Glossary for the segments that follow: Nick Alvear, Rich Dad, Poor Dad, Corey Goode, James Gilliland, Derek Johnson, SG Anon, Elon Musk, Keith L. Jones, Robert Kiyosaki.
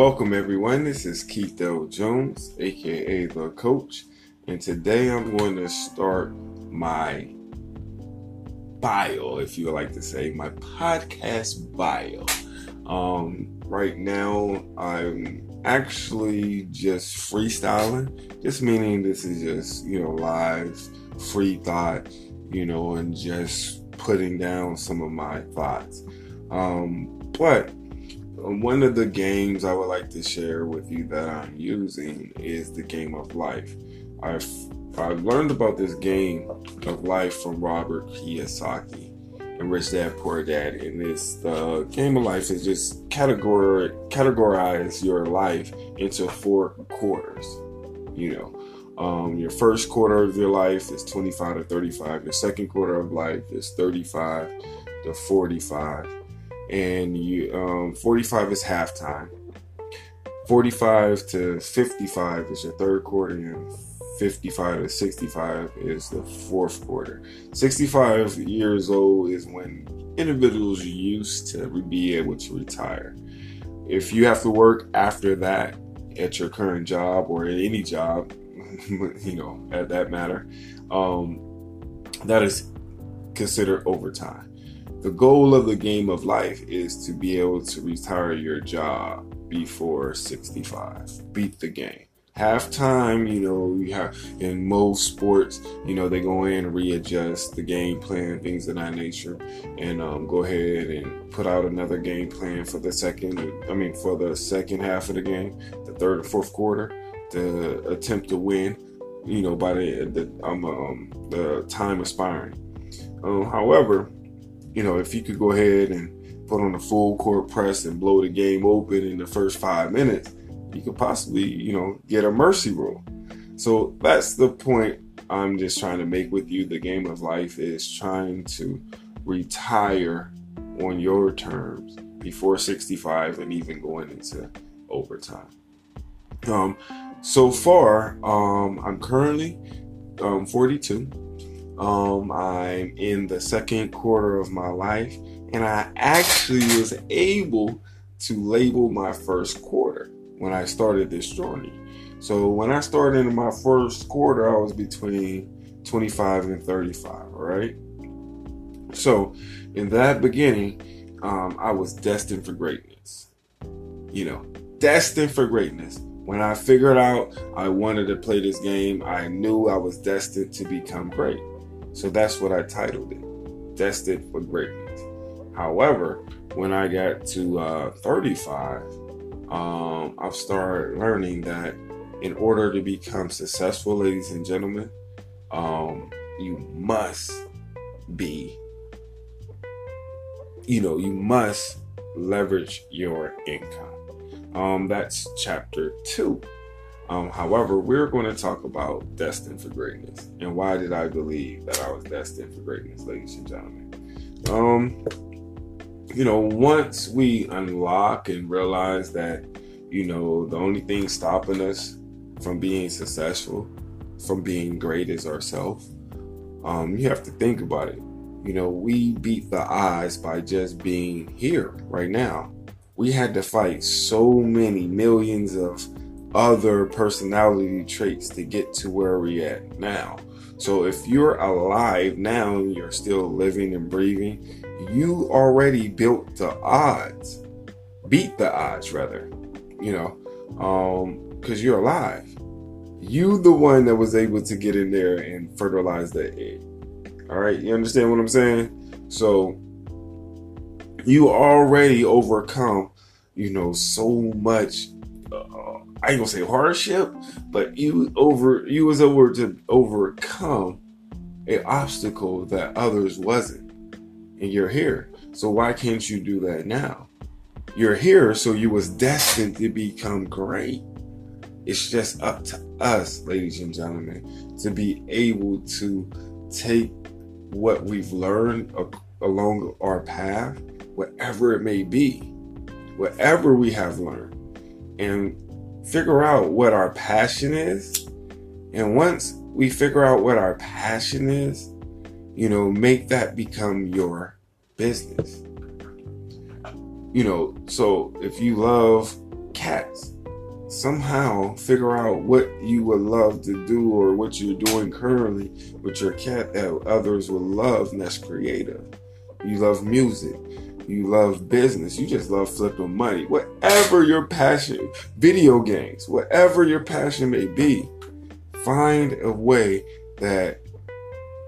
Welcome everyone, this is Keith L. Jones, aka The Coach, and today I'm going to start my bio, if you like to say, my podcast bio. Right now I'm actually just freestyling, just meaning this is just, live, free thought, and just putting down some of my thoughts. But one of the games I would like to share with you that I'm using is the game of life. I learned about this game of life from Robert Kiyosaki and Rich Dad, Poor Dad. And this game of life is just categorize your life into 4 quarters. Your first quarter of your life is 25 to 35. Your second quarter of life is 35 to 45. And 45 is halftime. 45 to 55 is your third quarter, and 55 to 65 is the fourth quarter. 65 years old is when individuals used to be able to retire. If you have to work after that at your current job or at any job, at that matter, that is considered overtime. The goal of the game of life is to be able to retire your job before 65. Beat the game. Halftime, you have in most sports, they go in and readjust the game plan, things of that nature, and go ahead and put out another game plan for the second half of the game, the third or fourth quarter, to attempt to win, by the time expiring. However, if you could go ahead and put on a full court press and blow the game open in the first 5 minutes, you could possibly, get a mercy rule. So that's the point I'm just trying to make with you. The game of life is trying to retire on your terms before 65 and even going into overtime. So far, I'm currently 42. I'm in the second quarter of my life, and I actually was able to label my first quarter when I started this journey. So when I started in my first quarter, I was between 25 and 35, right? So in that beginning, I was destined for greatness, destined for greatness. When I figured out I wanted to play this game, I knew I was destined to become great. So that's what I titled it, Destined for Greatness. However, when I got to 35, I've started learning that in order to become successful, ladies and gentlemen, you must leverage your income. That's chapter 2. However, we're going to talk about destined for greatness and why did I believe that I was destined for greatness, ladies and gentlemen. Once we unlock and realize that, the only thing stopping us from being successful, from being great is ourselves. You have to think about it. We beat the odds by just being here right now. We had to fight so many millions of other personality traits to get to where we're at now. So if you're alive now and you're still living and breathing, you already built the odds, beat the odds rather, because you're alive. You the one that was able to get in there and fertilize the egg. All right, you understand what I'm saying? So you already overcome, so much. I ain't gonna say hardship, but you was able to overcome an obstacle that others wasn't, and you're here. So why can't you do that now? You're here, so you was destined to become great. It's just up to us, ladies and gentlemen, to be able to take what we've learned along our path, whatever it may be, whatever we have learned, and figure out what our passion is. And once we figure out what our passion is, make that become your business. So if you love cats somehow figure out what you would love to do or what you're doing currently with your cat that others would love, and that's creative. You love music. You love business. You just love flipping money. Whatever your passion, video games, whatever your passion may be, find a way that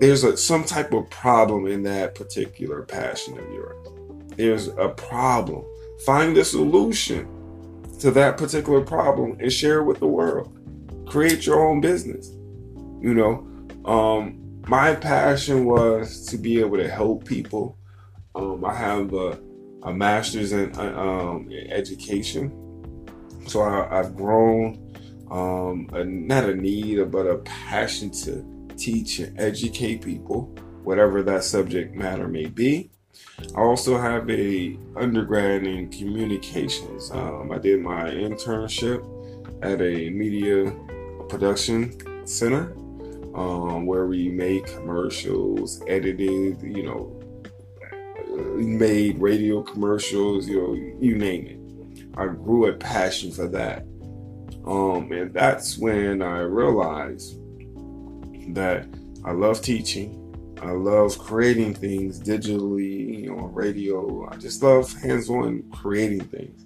there's some type of problem in that particular passion of yours. There's a problem. Find a solution to that particular problem and share it with the world. Create your own business. You know, my passion was to be able to help people. I have a master's in education. So I've grown not a need, but a passion to teach and educate people, whatever that subject matter may be. I also have an undergrad in communications. I did my internship at a media production center where we made commercials, edited, you know, made radio commercials, you know, you name it. I grew a passion for that. And that's when I realized that I love teaching. I love creating things digitally, you know, on radio. I just love hands-on creating things.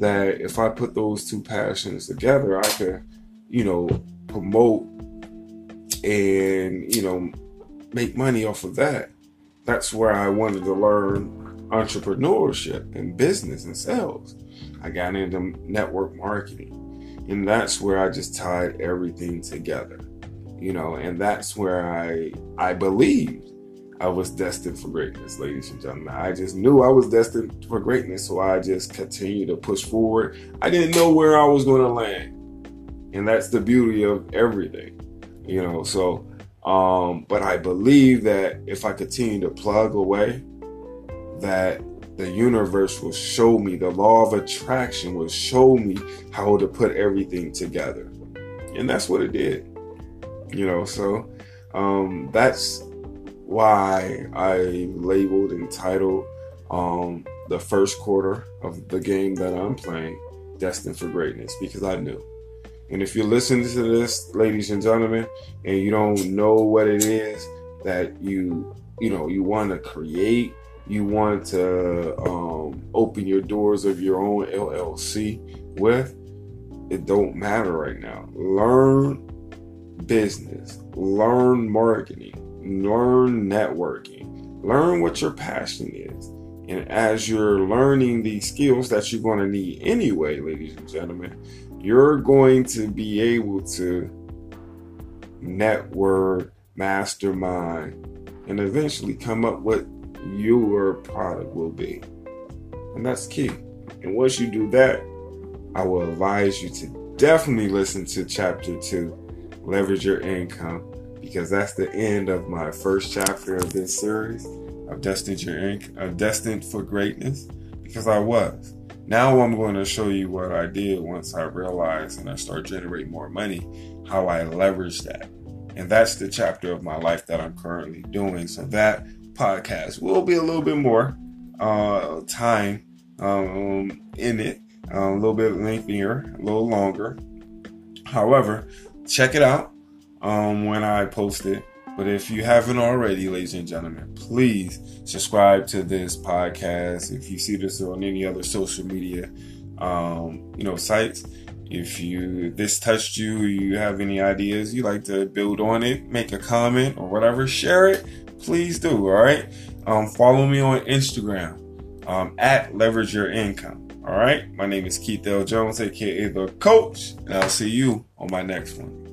That if I put those two passions together, I could, you know, promote and, you know, make money off of that. That's where I wanted to learn entrepreneurship and business and sales. I got into network marketing. And that's where I just tied everything together. You know, and that's where I believed I was destined for greatness, ladies and gentlemen. I just knew I was destined for greatness, so I just continued to push forward. I didn't know where I was going to land. And that's the beauty of everything, you know. So, but I believe that if I continue to plug away, that the universe will show me, the law of attraction will show me how to put everything together. And that's what it did. You know, so that's why I labeled and titled the first quarter of the game that I'm playing Destined for Greatness, because I knew. And if you're listening to this, ladies and gentlemen, and you don't know what it is that you know, you want to create, you want to open your doors of your own LLC with, it don't matter right now. Learn business, learn marketing, learn networking, learn what your passion is. And as you're learning these skills that you're going to need anyway, ladies and gentlemen, you're going to be able to network, mastermind, and eventually come up with your product will be. And that's key. And once you do that, I will advise you to definitely listen to chapter 2, Leverage Your Income, because that's the end of my first chapter of this series of Destined for Greatness, because I was. Now I'm going to show you what I did once I realized and I started generating more money, how I leveraged that. And that's the chapter of my life that I'm currently doing. So that podcast will be a little bit more time in it, a little bit lengthier, a little longer. However, check it out when I post it. But if you haven't already, ladies and gentlemen, please subscribe to this podcast. If you see this on any other social media, you know, sites, if this touched you, you have any ideas, you like to build on it, make a comment or whatever, share it, please do. All right. Follow me on Instagram at Leverage Your Income. All right. My name is Keith L. Jones, aka The Coach, and I'll see you on my next one.